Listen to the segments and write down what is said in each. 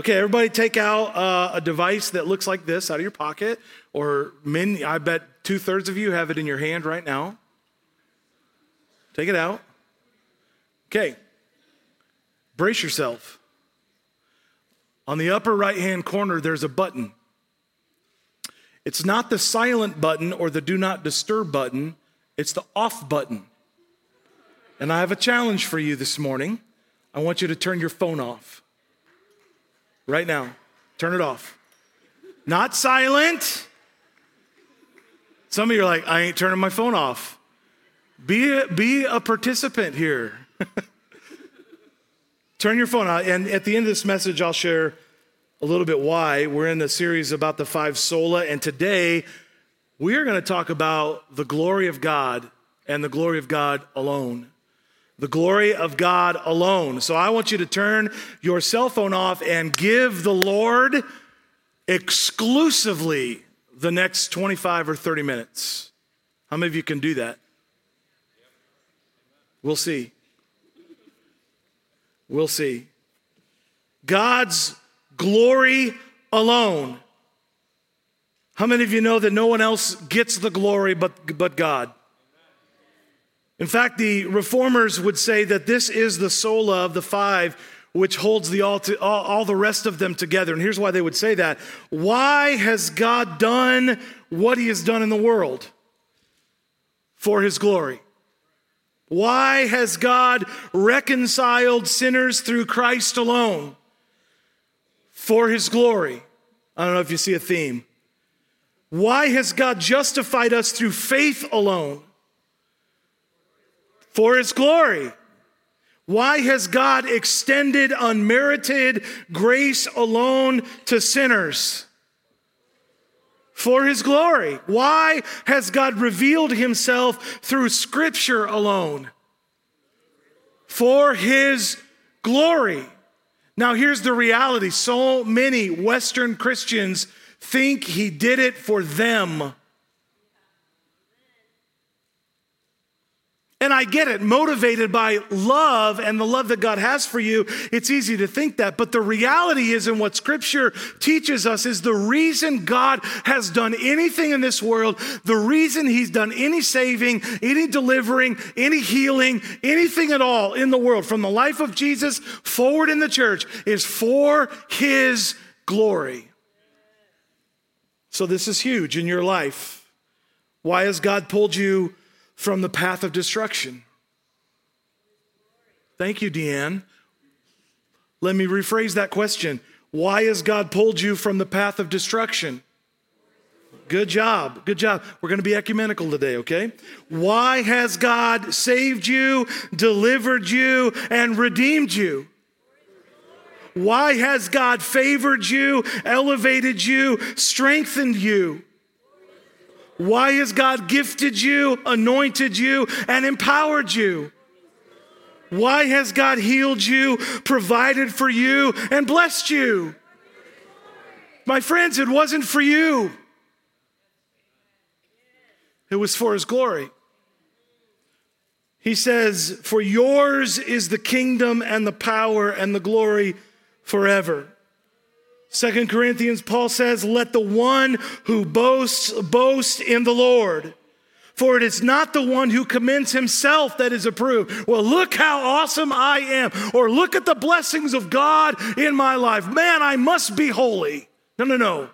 Okay, everybody take out a device that looks like this out of your pocket, or men, I bet two-thirds of you have it in your hand right now. Take it out. Okay, brace yourself. On the upper right-hand corner, there's a button. It's not the silent button or the do not disturb button. It's the off button. And I have a challenge for you this morning. I want you to turn your phone off. Right now. Turn it off. Not silent. Some of you are like, I ain't turning my phone off. Be a participant here. Turn your phone out, and at the end of this message, I'll share a little bit why. We're in the series about the five sola, and today we are going to talk about the glory of God and the glory of God alone. The glory of God alone. So I want you to turn your cell phone off and give the Lord exclusively the next 25 or 30 minutes. How many of you can do that? We'll see. We'll see. God's glory alone. How many of you know that no one else gets the glory but God? In fact, the reformers would say that this is the sola of the five, which holds all the rest of them together. And here's why they would say that. Why has God done what he has done in the world? For his glory. Why has God reconciled sinners through Christ alone? For his glory. I don't know if you see a theme. Why has God justified us through faith alone? For his glory. Why has God extended unmerited grace alone to sinners? For his glory. Why has God revealed himself through Scripture alone? For his glory. Now here's the reality. So many Western Christians think he did it for them. And I get it, motivated by love and the love that God has for you, it's easy to think that. But the reality is, and what Scripture teaches us, is the reason God has done anything in this world, the reason he's done any saving, any delivering, any healing, anything at all in the world, from the life of Jesus forward in the church, is for his glory. So this is huge in your life. Why has God pulled you from the path of destruction? Thank you, Deanne. Let me rephrase that question. Why has God pulled you from the path of destruction? Good job. Good job. We're going to be ecumenical today, okay? Why has God saved you, delivered you, and redeemed you? Why has God favored you, elevated you, strengthened you? Why has God gifted you, anointed you, and empowered you? Why has God healed you, provided for you, and blessed you? My friends, it wasn't for you. It was for his glory. He says, "For yours is the kingdom and the power and the glory forever." 2 Corinthians, Paul says, "Let the one who boasts, boast in the Lord. For it is not the one who commends himself that is approved." Well, look how awesome I am. Or look at the blessings of God in my life. Man, I must be holy. No.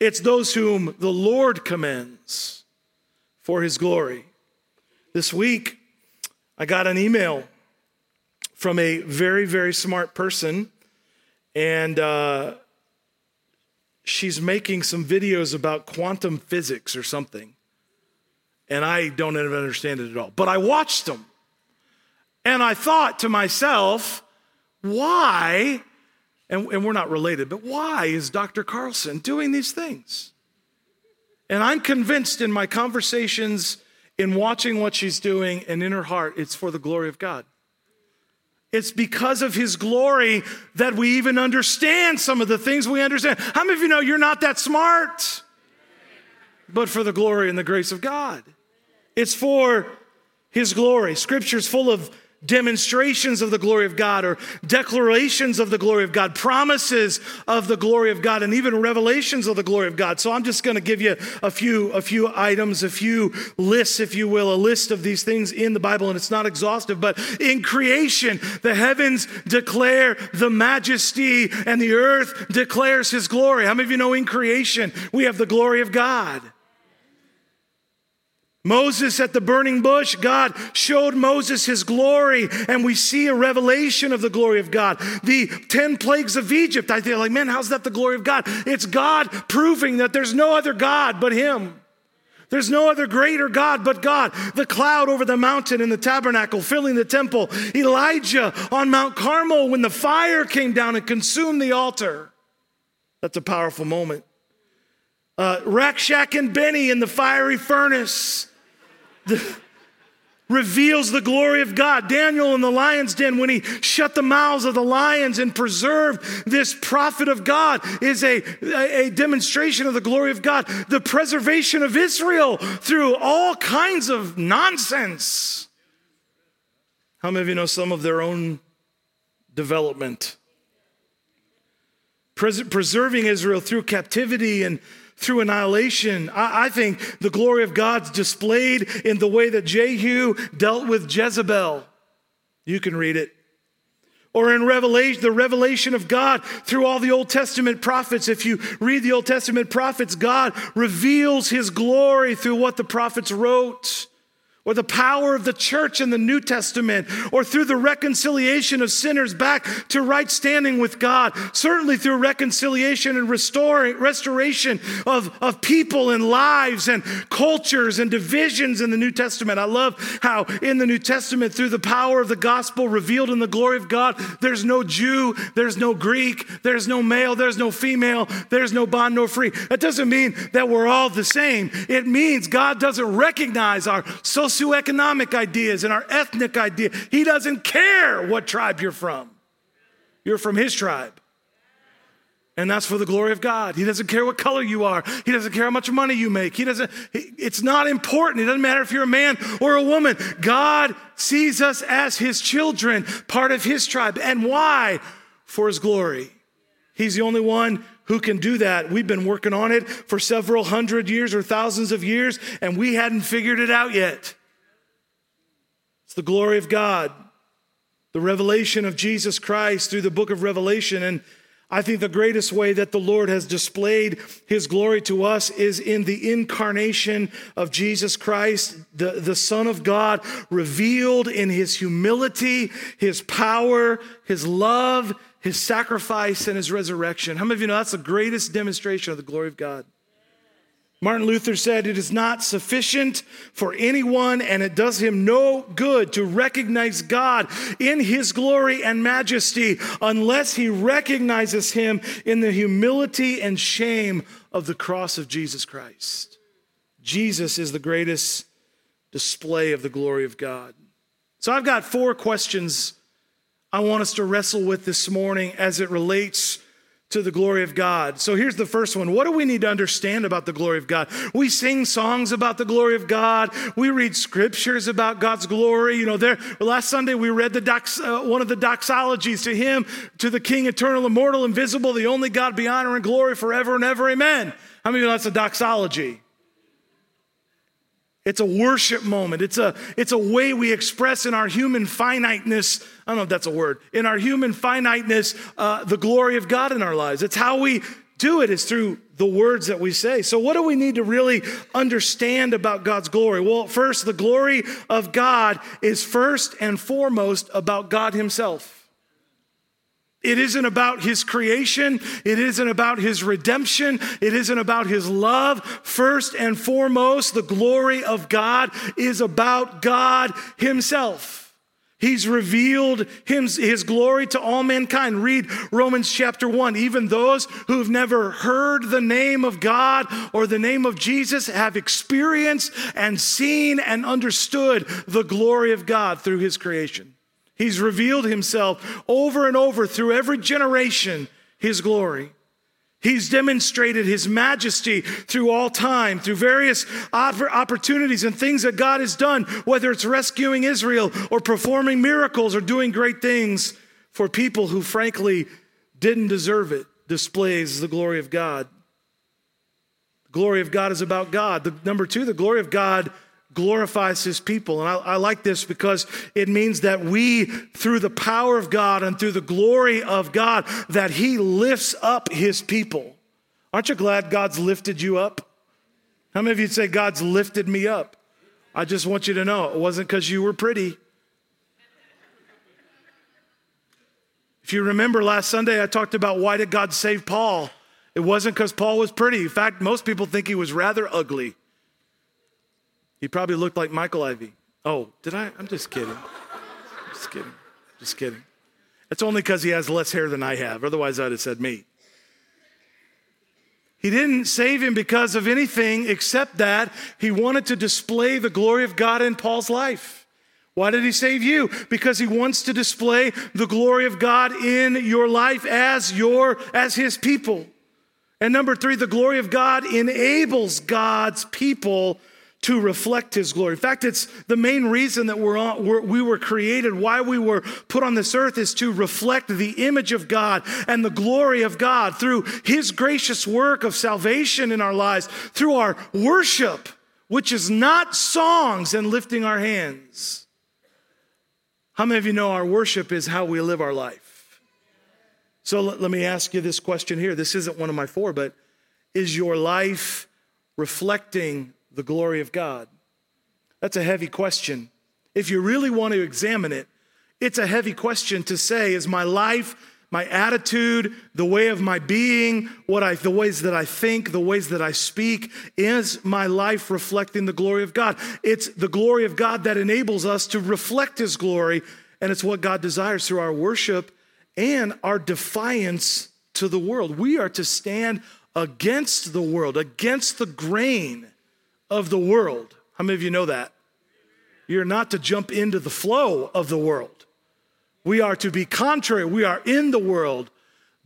It's those whom the Lord commends for his glory. This week, I got an email from a very, very smart person. And she's making some videos about quantum physics or something. And I don't even understand it at all. But I watched them. And I thought to myself, why, and we're not related, but why is Dr. Carlson doing these things? And I'm convinced in my conversations, in watching what she's doing, and in her heart, it's for the glory of God. It's because of his glory that we even understand some of the things we understand. How many of you know you're not that smart? But for the glory and the grace of God. It's for his glory. Scripture's full of demonstrations of the glory of God or declarations of the glory of God, promises of the glory of God, and even revelations of the glory of God. So I'm just going to give you a few items, a few lists, if you will, a list of these things in the Bible, and it's not exhaustive, but in creation, the heavens declare the majesty and the earth declares his glory. How many of you know in creation, we have the glory of God? Moses at the burning bush, God showed Moses his glory, and we see a revelation of the glory of God. The 10 plagues of Egypt, I feel like, man, how's that the glory of God? It's God proving that there's no other God but him. There's no other greater God but God. The cloud over the mountain in the tabernacle, filling the temple. Elijah on Mount Carmel when the fire came down and consumed the altar. That's a powerful moment. Rakshak and Benny in the fiery furnace. Reveals the glory of God. Daniel in the lion's den when he shut the mouths of the lions and preserved this prophet of God is a demonstration of the glory of God. The preservation of Israel through all kinds of nonsense. How many of you know some of their own development? Preserving Israel through captivity and through annihilation. I think the glory of God's displayed in the way that Jehu dealt with Jezebel. You can read it. Or in Revelation, the revelation of God through all the Old Testament prophets. If you read the Old Testament prophets, God reveals his glory through what the prophets wrote. Or the power of the church in the New Testament, or through the reconciliation of sinners back to right standing with God, certainly through reconciliation and restoration of people and lives and cultures and divisions in the New Testament. I love how in the New Testament, through the power of the gospel revealed in the glory of God, there's no Jew, there's no Greek, there's no male, there's no female, there's no bond nor free. That doesn't mean that we're all the same. It means God doesn't recognize our socioeconomic ideas and our ethnic idea. He doesn't care what tribe you're from. You're from his tribe. And that's for the glory of God. He doesn't care what color you are. He doesn't care how much money you make. It's not important. It doesn't matter if you're a man or a woman. God sees us as his children, part of his tribe. And why? For his glory. He's the only one who can do that. We've been working on it for several hundred years or thousands of years, and we hadn't figured it out yet. It's the glory of God, the revelation of Jesus Christ through the book of Revelation. And I think the greatest way that the Lord has displayed his glory to us is in the incarnation of Jesus Christ, the Son of God, revealed in his humility, his power, his love, his sacrifice, and his resurrection. How many of you know that's the greatest demonstration of the glory of God? Martin Luther said, "It is not sufficient for anyone, and it does him no good to recognize God in his glory and majesty unless he recognizes him in the humility and shame of the cross of Jesus Christ." Jesus is the greatest display of the glory of God. So I've got four questions I want us to wrestle with this morning as it relates to the glory of God. So here's the first one. What do we need to understand about the glory of God? We sing songs about the glory of God. We read scriptures about God's glory. You know, last Sunday we read one of the doxologies, to him, to the King, eternal, immortal, invisible, the only God, be honor and glory forever and ever. Amen. How many of you know that's a doxology? It's a worship moment. It's a way we express in our human finiteness, I don't know if that's a word, in our human finiteness, the glory of God in our lives. It's how we do it, is through the words that we say. So what do we need to really understand about God's glory? Well, first, the glory of God is first and foremost about God himself. It isn't about his creation. It isn't about his redemption. It isn't about his love. First and foremost, the glory of God is about God himself. He's revealed his glory to all mankind. Read Romans chapter 1. Even those who've never heard the name of God or the name of Jesus have experienced and seen and understood the glory of God through his creation. He's revealed himself over and over through every generation, his glory. He's demonstrated his majesty through all time, through various opportunities and things that God has done, whether it's rescuing Israel or performing miracles or doing great things for people who frankly didn't deserve it, displays the glory of God. The glory of God is about God. Number two, the glory of God glorifies his people. And I like this because it means that we, through the power of God and through the glory of God, that he lifts up his people. Aren't you glad God's lifted you up? How many of you say, God's lifted me up? I just want you to know, it wasn't because you were pretty. If you remember last Sunday, I talked about why did God save Paul? It wasn't because Paul was pretty. In fact, most people think he was rather ugly. He probably looked like Michael Ivey. Oh, did I? I'm just kidding. Just kidding. It's only because he has less hair than I have. Otherwise, I'd have said me. He didn't save him because of anything except that he wanted to display the glory of God in Paul's life. Why did he save you? Because he wants to display the glory of God in your life as his people. And number three, the glory of God enables God's people to reflect his glory. In fact, it's the main reason that we were created, why we were put on this earth, is to reflect the image of God and the glory of God through his gracious work of salvation in our lives, through our worship, which is not songs and lifting our hands. How many of you know our worship is how we live our life? So let me ask you this question here. This isn't one of my four, but is your life reflecting the glory of God? That's a heavy question. If you really want to examine it, it's a heavy question to say, is my life, my attitude, the way of my being, the ways that I think, the ways that I speak, is my life reflecting the glory of God? It's the glory of God that enables us to reflect his glory, and it's what God desires through our worship and our defiance to the world. We are to stand against the world, against the grain of the world. How many of you know that? You're not to jump into the flow of the world. We are to be contrary. We are in the world,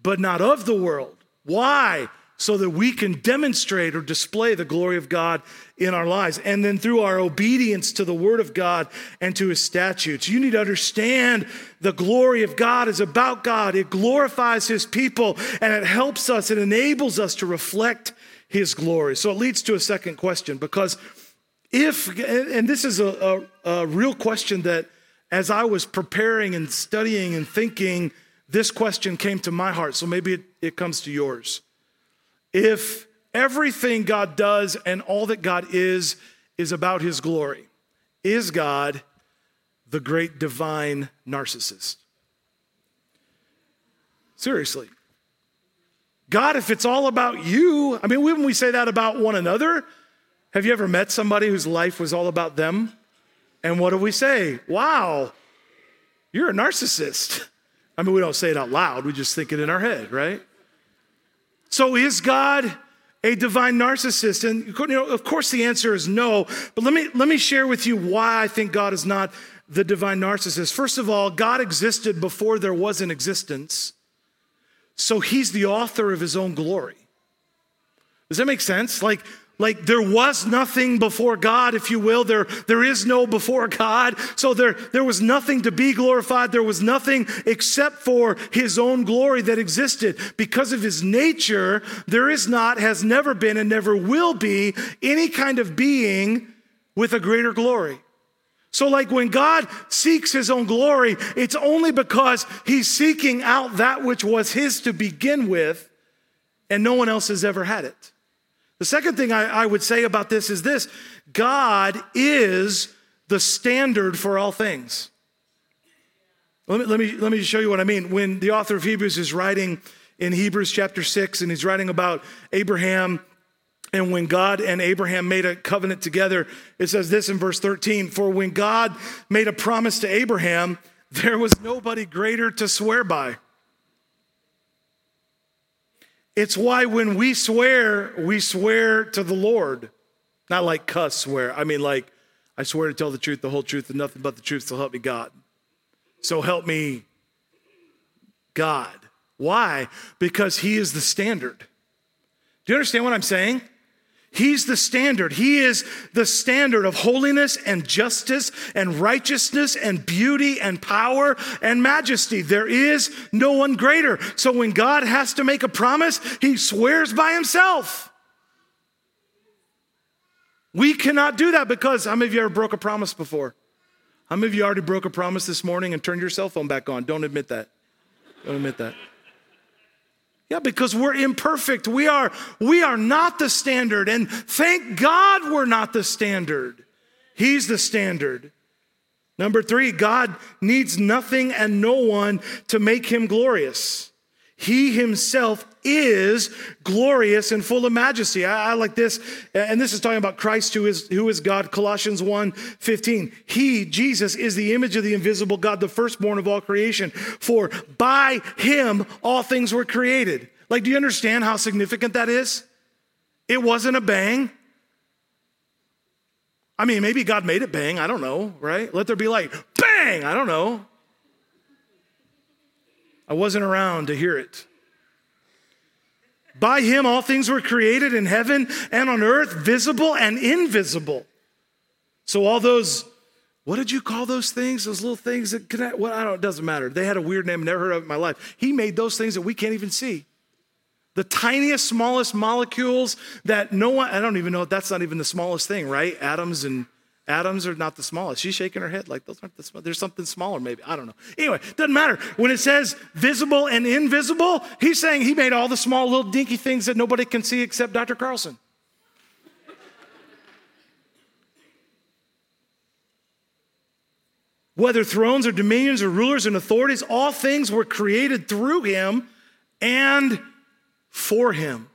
but not of the world. Why? So that we can demonstrate or display the glory of God in our lives. And then through our obedience to the word of God and to his statutes. You need to understand the glory of God is about God. It glorifies his people and it helps us. It enables us to reflect his glory. So it leads to a second question, because this is a real question that as I was preparing and studying and thinking, this question came to my heart. So maybe it comes to yours. If everything God does and all that God is about his glory, is God the great divine narcissist? Seriously. God, if it's all about you, I mean, wouldn't we say that about one another? Have you ever met somebody whose life was all about them? And what do we say? Wow, you're a narcissist. I mean, we don't say it out loud. We just think it in our head, right? So is God a divine narcissist? And of course the answer is no, but let me share with you why I think God is not the divine narcissist. First of all, God existed before there was an existence. So he's the author of his own glory. Does that make sense? Like there was nothing before God, if you will. There is no before God. So there was nothing to be glorified. There was nothing except for his own glory that existed. Because of his nature, there is not, has never been, and never will be any kind of being with a greater glory. So like when God seeks his own glory, it's only because he's seeking out that which was his to begin with, and no one else has ever had it. The second thing I would say about this is this: God is the standard for all things. Let me show you what I mean. When the author of Hebrews is writing in Hebrews chapter 6, and he's writing about Abraham, and when God and Abraham made a covenant together, it says this in verse 13, for when God made a promise to Abraham, there was nobody greater to swear by. It's why when we swear to the Lord. Not like cuss swear. I mean like, I swear to tell the truth, the whole truth, and nothing but the truth, so help me God. So help me God. Why? Because he is the standard. Do you understand what I'm saying? He's the standard. He is the standard of holiness and justice and righteousness and beauty and power and majesty. There is no one greater. So when God has to make a promise, he swears by himself. We cannot do that because how many of you ever broke a promise before? How many of you already broke a promise this morning and turned your cell phone back on? Don't admit that. Don't admit that. Yeah, because we're imperfect. We are not the standard. And thank God we're not the standard. He's the standard. Number three, God needs nothing and no one to make him glorious. He himself is glorious and full of majesty. I like this. And this is talking about Christ who is God. Colossians 1:15. He, Jesus, is the image of the invisible God, the firstborn of all creation. For by him, all things were created. Like, do you understand how significant that is? It wasn't a bang. I mean, maybe God made it bang. I don't know, right? Let there be light. Bang! I don't know. I wasn't around to hear it. By him, all things were created in heaven and on earth, visible and invisible. So all those, what did you call those things? Those little things that connect, well, I don't, it doesn't matter. They had a weird name, never heard of it in my life. He made those things that we can't even see. The tiniest, smallest molecules that no one, I don't even know, that's not even the smallest thing, right? Atoms are not the smallest. She's shaking her head like those aren't the smallest. There's something smaller maybe. I don't know. Anyway, doesn't matter. When it says visible and invisible, he's saying he made all the small little dinky things that nobody can see except Dr. Carlson. Whether thrones or dominions or rulers and authorities, all things were created through him and for him.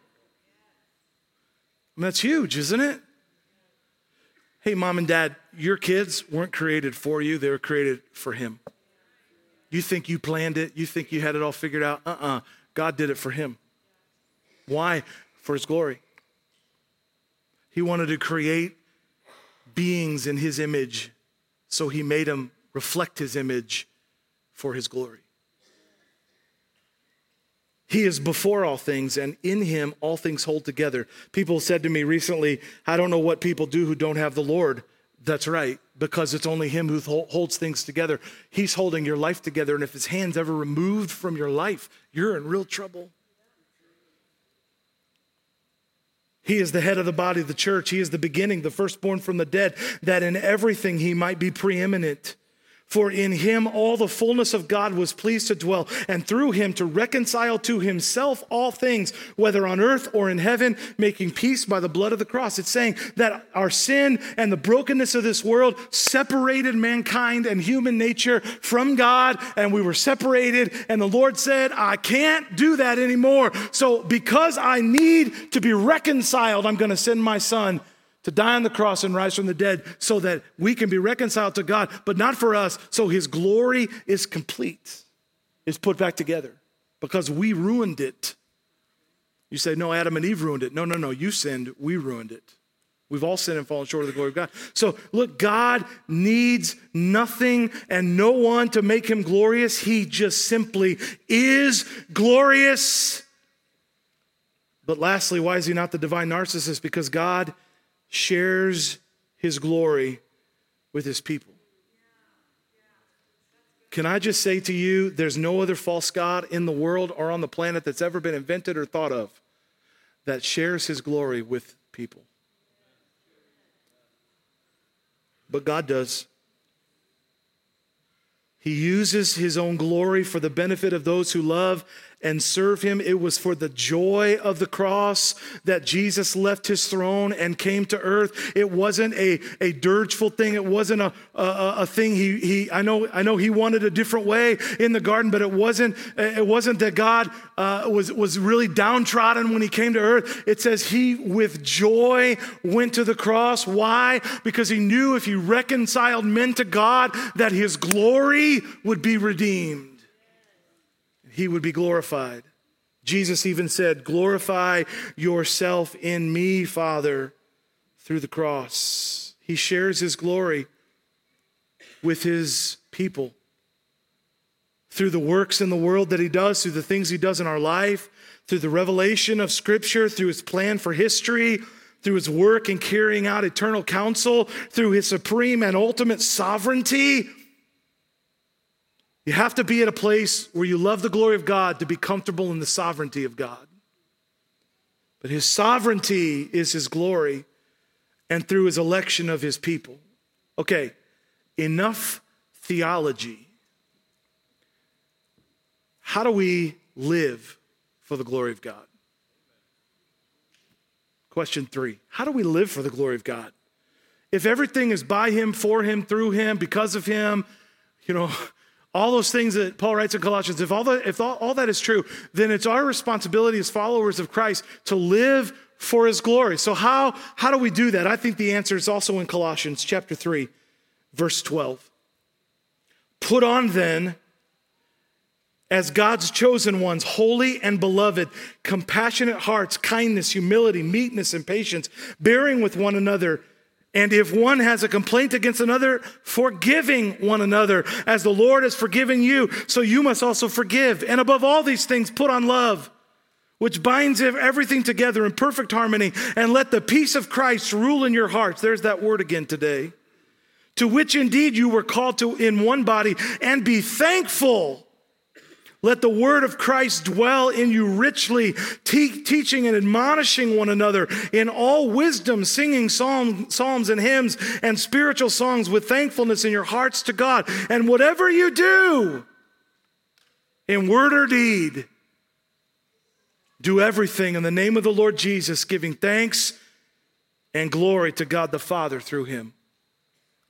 And that's huge, isn't it? Hey, mom and dad, your kids weren't created for you. They were created for him. You think you planned it. You think you had it all figured out. God did it for him. Why? For his glory. He wanted to create beings in his image, so he made them reflect his image for his glory. He is before all things, and in him all things hold together. People said to me recently, I don't know what people do who don't have the Lord. That's right, because it's only him who holds things together. He's holding your life together, and if his hand's ever removed from your life, you're in real trouble. He is the head of the body of the church. He is the beginning, the firstborn from the dead, that in everything he might be preeminent. For in him all the fullness of God was pleased to dwell, and through him to reconcile to himself all things, whether on earth or in heaven, making peace by the blood of the cross. It's saying that our sin and the brokenness of this world separated mankind and human nature from God, and we were separated, and the Lord said, I can't do that anymore. So because I need to be reconciled, I'm going to send my son to die on the cross and rise from the dead so that we can be reconciled to God, but not for us. So his glory is complete, is put back together because we ruined it. You say, no, Adam and Eve ruined it. No, you sinned, we ruined it. We've all sinned and fallen short of the glory of God. So look, God needs nothing and no one to make him glorious. He just simply is glorious. But lastly, why is he not the divine narcissist? Because God shares his glory with his people. Can I just say to you, there's no other false god in the world or on the planet that's ever been invented or thought of that shares his glory with people. But God does. He uses his own glory for the benefit of those who love and serve him. It was for the joy of the cross that Jesus left his throne and came to earth. It wasn't a dirgeful thing. It wasn't a thing. I know he wanted a different way in the garden, but it wasn't that God was really downtrodden when he came to earth. It says he with joy went to the cross. Why? Because he knew if he reconciled men to God, that his glory would be redeemed. He would be glorified. Jesus even said, glorify yourself in me, Father, through the cross. He shares his glory with his people through the works in the world that he does, through the things he does in our life, through the revelation of Scripture, through his plan for history, through his work in carrying out eternal counsel, through his supreme and ultimate sovereignty. You have to be at a place where you love the glory of God to be comfortable in the sovereignty of God. But his sovereignty is his glory, and through his election of his people. Okay, enough theology. How do we live for the glory of God? Question 3, how do we live for the glory of God? If everything is by him, for him, through him, because of him, all those things that Paul writes in Colossians, if all that is true, then it's our responsibility as followers of Christ to live for his glory. So how do we do that? I think the answer is also in Colossians chapter 3, verse 12. Put on then, as God's chosen ones, holy and beloved, compassionate hearts, kindness, humility, meekness, and patience, bearing with one another. And if one has a complaint against another, forgiving one another, as the Lord has forgiven you, so you must also forgive. And above all these things, put on love, which binds everything together in perfect harmony, and let the peace of Christ rule in your hearts. There's that word again today. To which indeed you were called to in one body, and be thankful. Let the word of Christ dwell in you richly, teaching and admonishing one another in all wisdom, singing psalms and hymns and spiritual songs with thankfulness in your hearts to God. And whatever you do, in word or deed, do everything in the name of the Lord Jesus, giving thanks and glory to God the Father through him.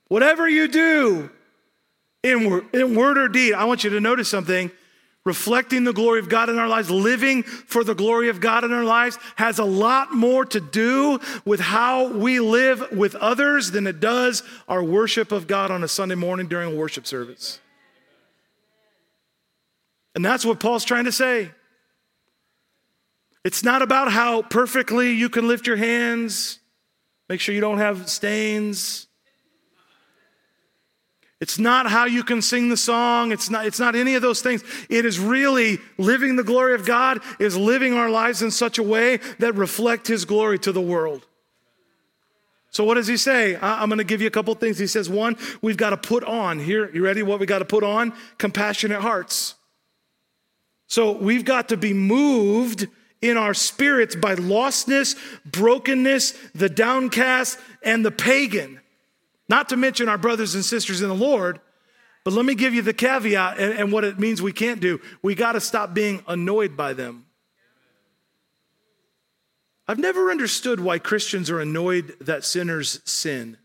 Whatever you do, in word or deed, I want you to notice something. Reflecting the glory of God in our lives, living for the glory of God in our lives has a lot more to do with how we live with others than it does our worship of God on a Sunday morning during a worship service. And that's what Paul's trying to say. It's not about how perfectly you can lift your hands, make sure you don't have stains. It's not how you can sing the song. It's not any of those things. It is really living the glory of God, is living our lives in such a way that reflect his glory to the world. So what does he say? I'm going to give you a couple things. He says, one, we've got to put on. Here, you ready? What we got to put on? Compassionate hearts. So we've got to be moved in our spirits by lostness, brokenness, the downcast, and the pagan. Not to mention our brothers and sisters in the Lord, but let me give you the caveat and what it means we can't do. We got to stop being annoyed by them. I've never understood why Christians are annoyed that sinners sin.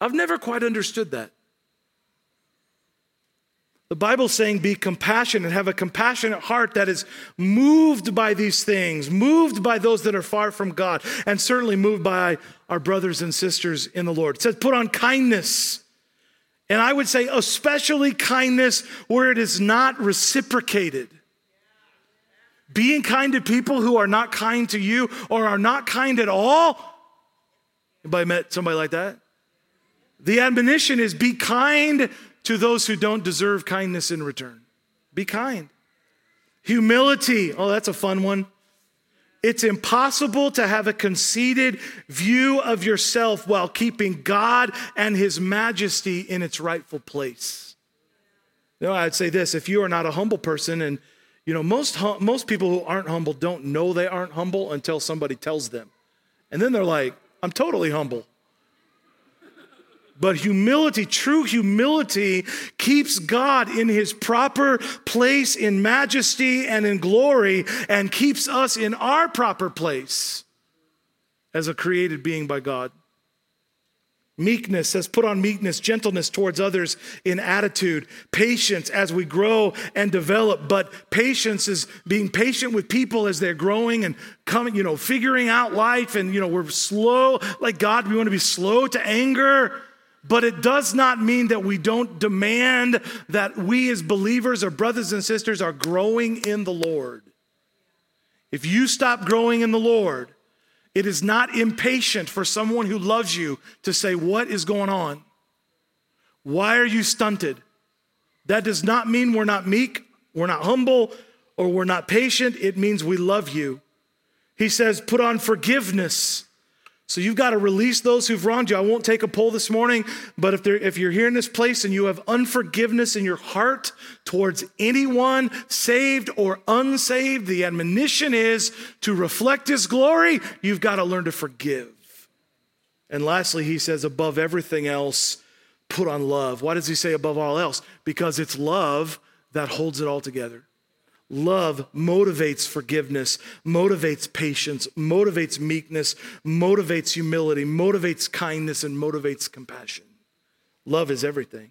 I've never quite understood that. The Bible's saying be compassionate, have a compassionate heart that is moved by these things, moved by those that are far from God, and certainly moved by our brothers and sisters in the Lord. It says put on kindness, and I would say especially kindness where it is not reciprocated. Being kind to people who are not kind to you or are not kind at all. Anybody met somebody like that? The admonition is be kind to those who don't deserve kindness in return. Be kind. Humility. Oh, that's a fun one. It's impossible to have a conceited view of yourself while keeping God and his majesty in its rightful place. I'd say this, if you are not a humble person, and most people who aren't humble don't know they aren't humble until somebody tells them. And then they're like, I'm totally humble. But humility, true humility, keeps God in his proper place in majesty and in glory, and keeps us in our proper place as a created being by God. Meekness says, put on meekness, gentleness towards others in attitude, patience as we grow and develop. But patience is being patient with people as they're growing and coming, figuring out life. And, we're slow, like God, we want to be slow to anger. But it does not mean that we don't demand that we as believers or brothers and sisters are growing in the Lord. If you stop growing in the Lord, it is not impatient for someone who loves you to say, what is going on? Why are you stunted? That does not mean we're not meek. we're not humble or we're not patient, it means we love you. He says, put on forgiveness. So you've got to release those who've wronged you. I won't take a poll this morning, but if you're here in this place and you have unforgiveness in your heart towards anyone, saved or unsaved, the admonition is to reflect his glory. You've got to learn to forgive. And lastly, he says, above everything else, put on love. Why does he say above all else? Because it's love that holds it all together. Love motivates forgiveness, motivates patience, motivates meekness, motivates humility, motivates kindness, and motivates compassion. Love is everything.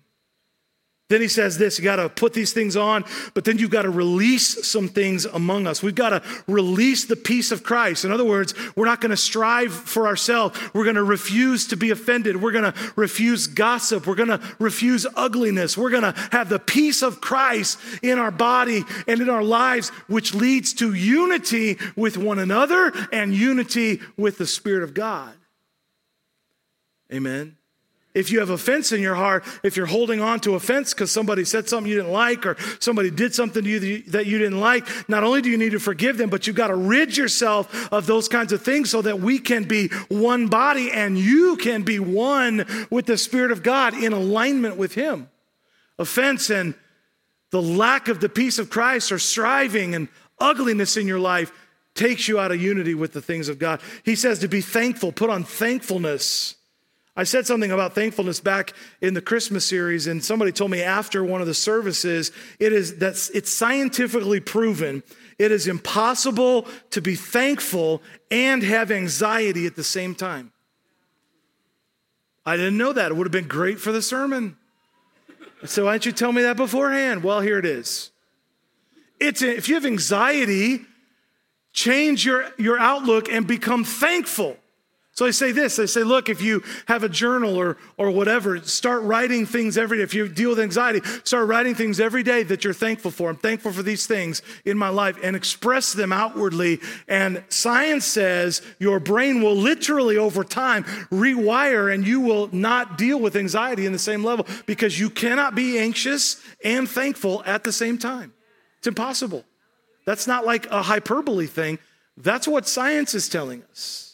Then he says this, you got to put these things on, but then you've got to release some things among us. We've got to release the peace of Christ. In other words, we're not going to strive for ourselves. We're going to refuse to be offended. We're going to refuse gossip. We're going to refuse ugliness. We're going to have the peace of Christ in our body and in our lives, which leads to unity with one another and unity with the Spirit of God. Amen. If you have offense in your heart, if you're holding on to offense because somebody said something you didn't like or somebody did something to you that you didn't like, not only do you need to forgive them, but you've got to rid yourself of those kinds of things so that we can be one body and you can be one with the Spirit of God in alignment with Him. Offense and the lack of the peace of Christ or striving and ugliness in your life takes you out of unity with the things of God. He says to be thankful, put on thankfulness. I said something about thankfulness back in the Christmas series, and somebody told me after one of the services, it's scientifically proven. It is impossible to be thankful and have anxiety at the same time. I didn't know that. It would have been great for the sermon. So why didn't you tell me that beforehand? Well, here it is. If you have anxiety, change your outlook and become thankful. So I say this, I say, look, if you have a journal or whatever, start writing things every day. If you deal with anxiety, start writing things every day that you're thankful for. I'm thankful for these things in my life and express them outwardly. And science says your brain will literally over time rewire and you will not deal with anxiety in the same level because you cannot be anxious and thankful at the same time. It's impossible. That's not like a hyperbole thing. That's what science is telling us.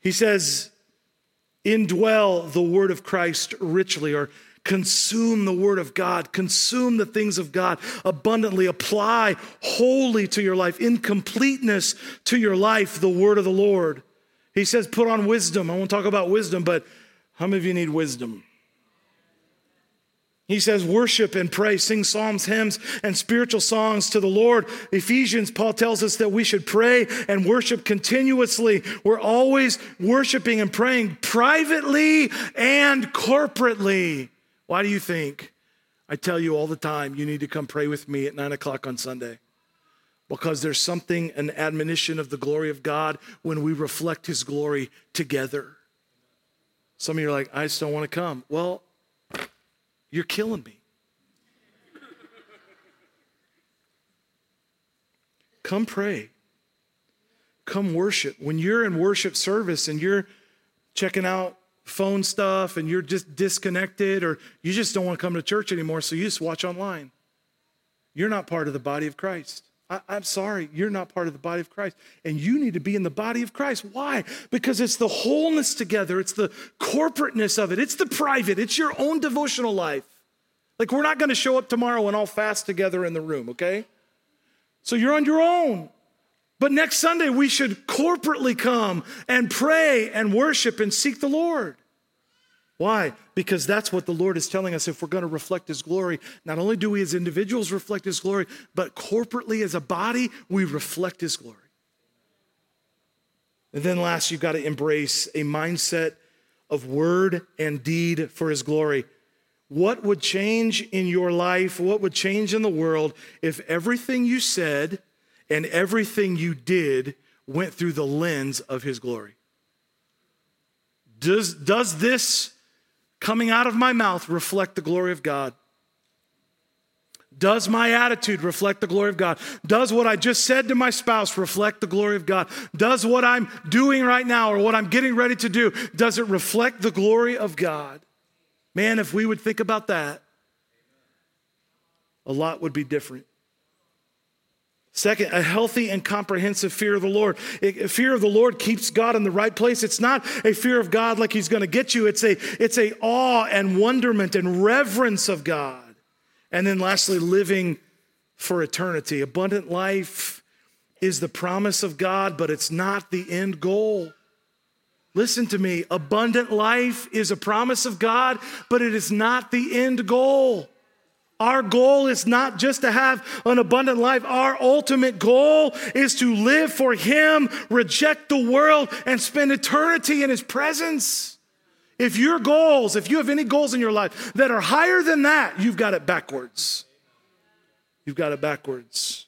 He says, indwell the word of Christ richly, or consume the word of God, consume the things of God abundantly, apply wholly to your life, in completeness to your life, the word of the Lord. He says, put on wisdom. I won't talk about wisdom, but how many of you need wisdom? He says, worship and pray, sing psalms, hymns, and spiritual songs to the Lord. Ephesians, Paul tells us that we should pray and worship continuously. We're always worshiping and praying privately and corporately. Why do you think? I tell you all the time, you need to come pray with me at 9:00 on Sunday. Because there's something, an admonition of the glory of God when we reflect His glory together. Some of you are like, I just don't want to come. Well, you're killing me. Come pray. Come worship. When you're in worship service and you're checking out phone stuff and you're just disconnected or you just don't want to come to church anymore, so you just watch online. You're not part of the body of Christ. I'm sorry, you're not part of the body of Christ. And you need to be in the body of Christ. Why? Because it's the wholeness together. It's the corporateness of it. It's the private. It's your own devotional life. Like, we're not going to show up tomorrow and all fast together in the room, okay? So you're on your own. But next Sunday, we should corporately come and pray and worship and seek the Lord. Why? Because that's what the Lord is telling us. If we're going to reflect His glory, not only do we as individuals reflect His glory, but corporately as a body, we reflect His glory. And then last, you've got to embrace a mindset of word and deed for His glory. What would change in your life? What would change in the world if everything you said and everything you did went through the lens of His glory? Does this coming out of my mouth reflect the glory of God? Does my attitude reflect the glory of God? Does what I just said to my spouse reflect the glory of God? Does what I'm doing right now or what I'm getting ready to do, does it reflect the glory of God? Man, if we would think about that. a lot would be different. Second, a healthy and comprehensive fear of the Lord. Fear of the Lord keeps God in the right place. It's not a fear of God like he's going to get you. It's a awe and wonderment and reverence of God. And then lastly, living for eternity. Abundant life is the promise of God, but it's not the end goal. Listen to me. Abundant life is a promise of God, but it is not the end goal. Our goal is not just to have an abundant life. Our ultimate goal is to live for him, reject the world, and spend eternity in his presence. If you have any goals in your life that are higher than that, you've got it backwards. You've got it backwards.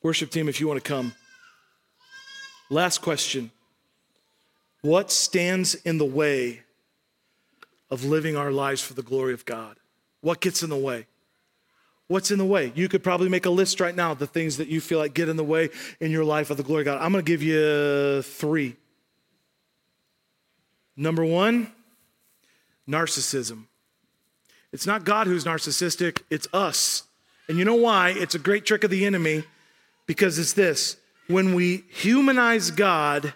Worship team, if you want to come. Last question. What stands in the way of living our lives for the glory of God? What gets in the way? What's in the way? You could probably make a list right now of the things that you feel like get in the way in your life of the glory of God. I'm going to give you three. Number one, narcissism. It's not God who's narcissistic, it's us. And you know why? It's a great trick of the enemy, because it's this. When we humanize God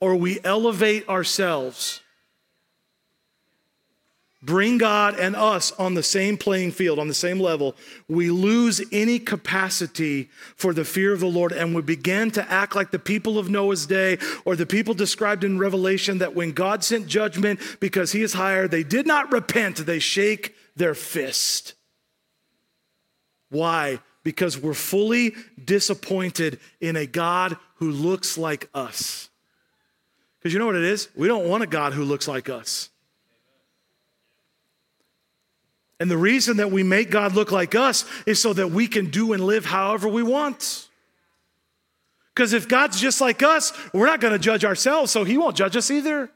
or we elevate ourselves, bring God and us on the same playing field, on the same level, we lose any capacity for the fear of the Lord, and we begin to act like the people of Noah's day or the people described in Revelation that when God sent judgment because he is higher, they did not repent, they shake their fist. Why? Because we're fully disappointed in a God who looks like us. Because you know what it is? We don't want a God who looks like us. And the reason that we make God look like us is so that we can do and live however we want. Because if God's just like us, we're not going to judge ourselves, so he won't judge us either.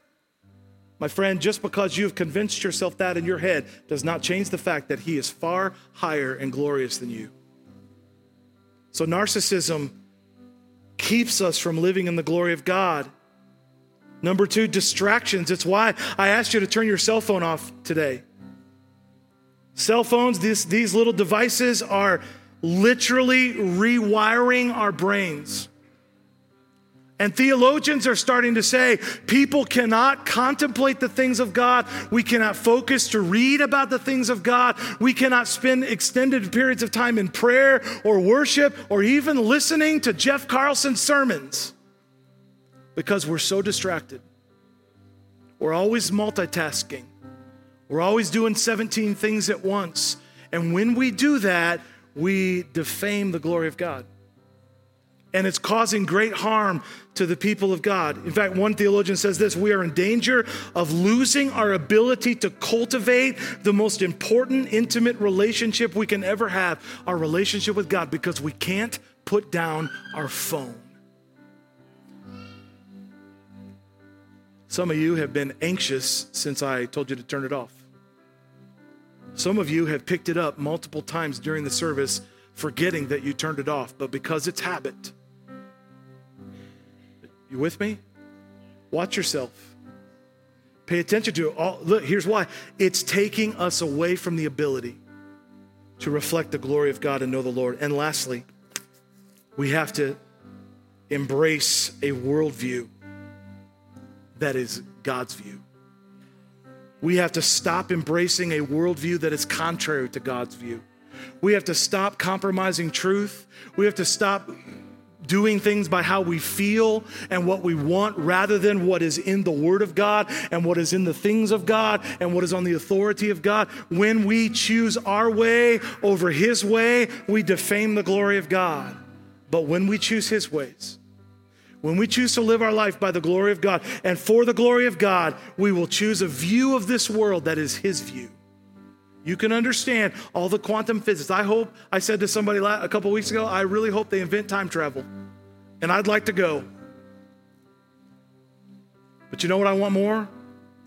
My friend, just because you've convinced yourself that in your head does not change the fact that he is far higher and glorious than you. So narcissism keeps us from living in the glory of God. Number two, distractions. It's why I asked you to turn your cell phone off today. Cell phones, these little devices are literally rewiring our brains. And theologians are starting to say people cannot contemplate the things of God. We cannot focus to read about the things of God. We cannot spend extended periods of time in prayer or worship or even listening to Jeff Carlson sermons because we're so distracted. We're always multitasking. We're always doing 17 things at once. And when we do that, we defame the glory of God. And it's causing great harm to the people of God. In fact, one theologian says this: we are in danger of losing our ability to cultivate the most important, intimate relationship we can ever have, our relationship with God, because we can't put down our phone. Some of you have been anxious since I told you to turn it off. Some of you have picked it up multiple times during the service, forgetting that you turned it off, but because it's habit. You with me? Watch yourself. Pay attention to it. Look, here's why. It's taking us away from the ability to reflect the glory of God and know the Lord. And lastly, we have to embrace a worldview that is God's view. We have to stop embracing a worldview that is contrary to God's view. We have to stop compromising truth. We have to stop doing things by how we feel and what we want rather than what is in the Word of God and what is in the things of God and what is on the authority of God. When we choose our way over his way, we defame the glory of God. But when we choose his ways, when we choose to live our life by the glory of God and for the glory of God, we will choose a view of this world that is his view. You can understand all the quantum physics. I said to somebody a couple weeks ago, I really hope they invent time travel, and I'd like to go. But you know what I want more?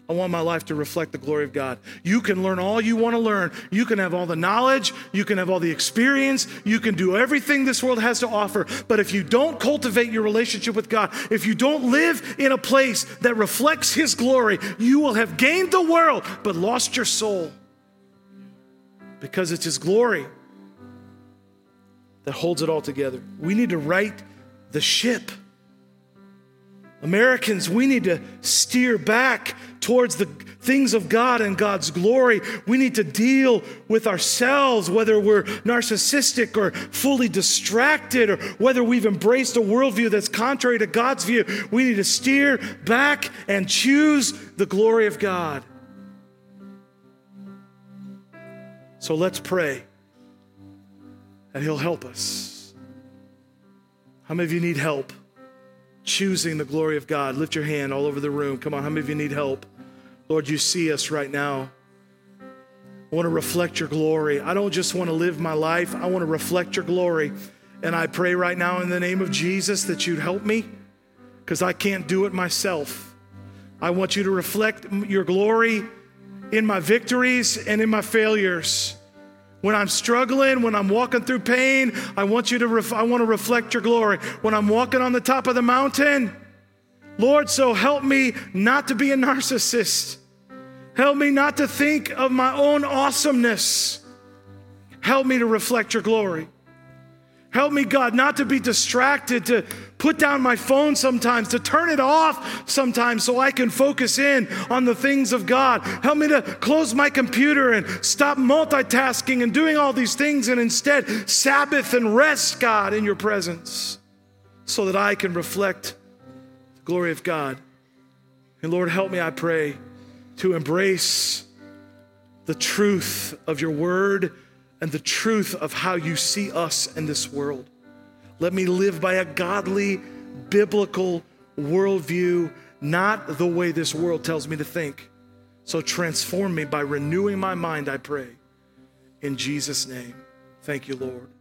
I want my life to reflect the glory of God. You can learn all you want to learn. You can have all the knowledge. You can have all the experience. You can do everything this world has to offer. But if you don't cultivate your relationship with God, if you don't live in a place that reflects his glory, you will have gained the world but lost your soul. because it's his glory that holds it all together. We need to right the ship. Americans, we need to steer back towards the things of God and God's glory. We need to deal with ourselves, whether we're narcissistic or fully distracted, or whether we've embraced a worldview that's contrary to God's view. We need to steer back and choose the glory of God. So let's pray that he'll help us. How many of you need help choosing the glory of God? Lift your hand all over the room. Come on, how many of you need help? Lord, you see us right now. I want to reflect your glory. I don't just want to live my life. I want to reflect your glory. And I pray right now in the name of Jesus that you'd help me, because I can't do it myself. I want you to reflect your glory in my victories and in my failures. When I'm struggling, when I'm walking through pain, I want to reflect your glory. When I'm walking on the top of the mountain, Lord, so help me not to be a narcissist. Help me not to think of my own awesomeness. Help me to reflect your glory. Help me, God, not to be distracted, to put down my phone sometimes, to turn it off sometimes so I can focus in on the things of God. Help me to close my computer and stop multitasking and doing all these things, and instead Sabbath and rest, God, in your presence so that I can reflect the glory of God. And Lord, help me, I pray, to embrace the truth of your word and the truth of how you see us in this world. Let me live by a godly, biblical worldview, not the way this world tells me to think. So transform me by renewing my mind, I pray. In Jesus' name, thank you, Lord.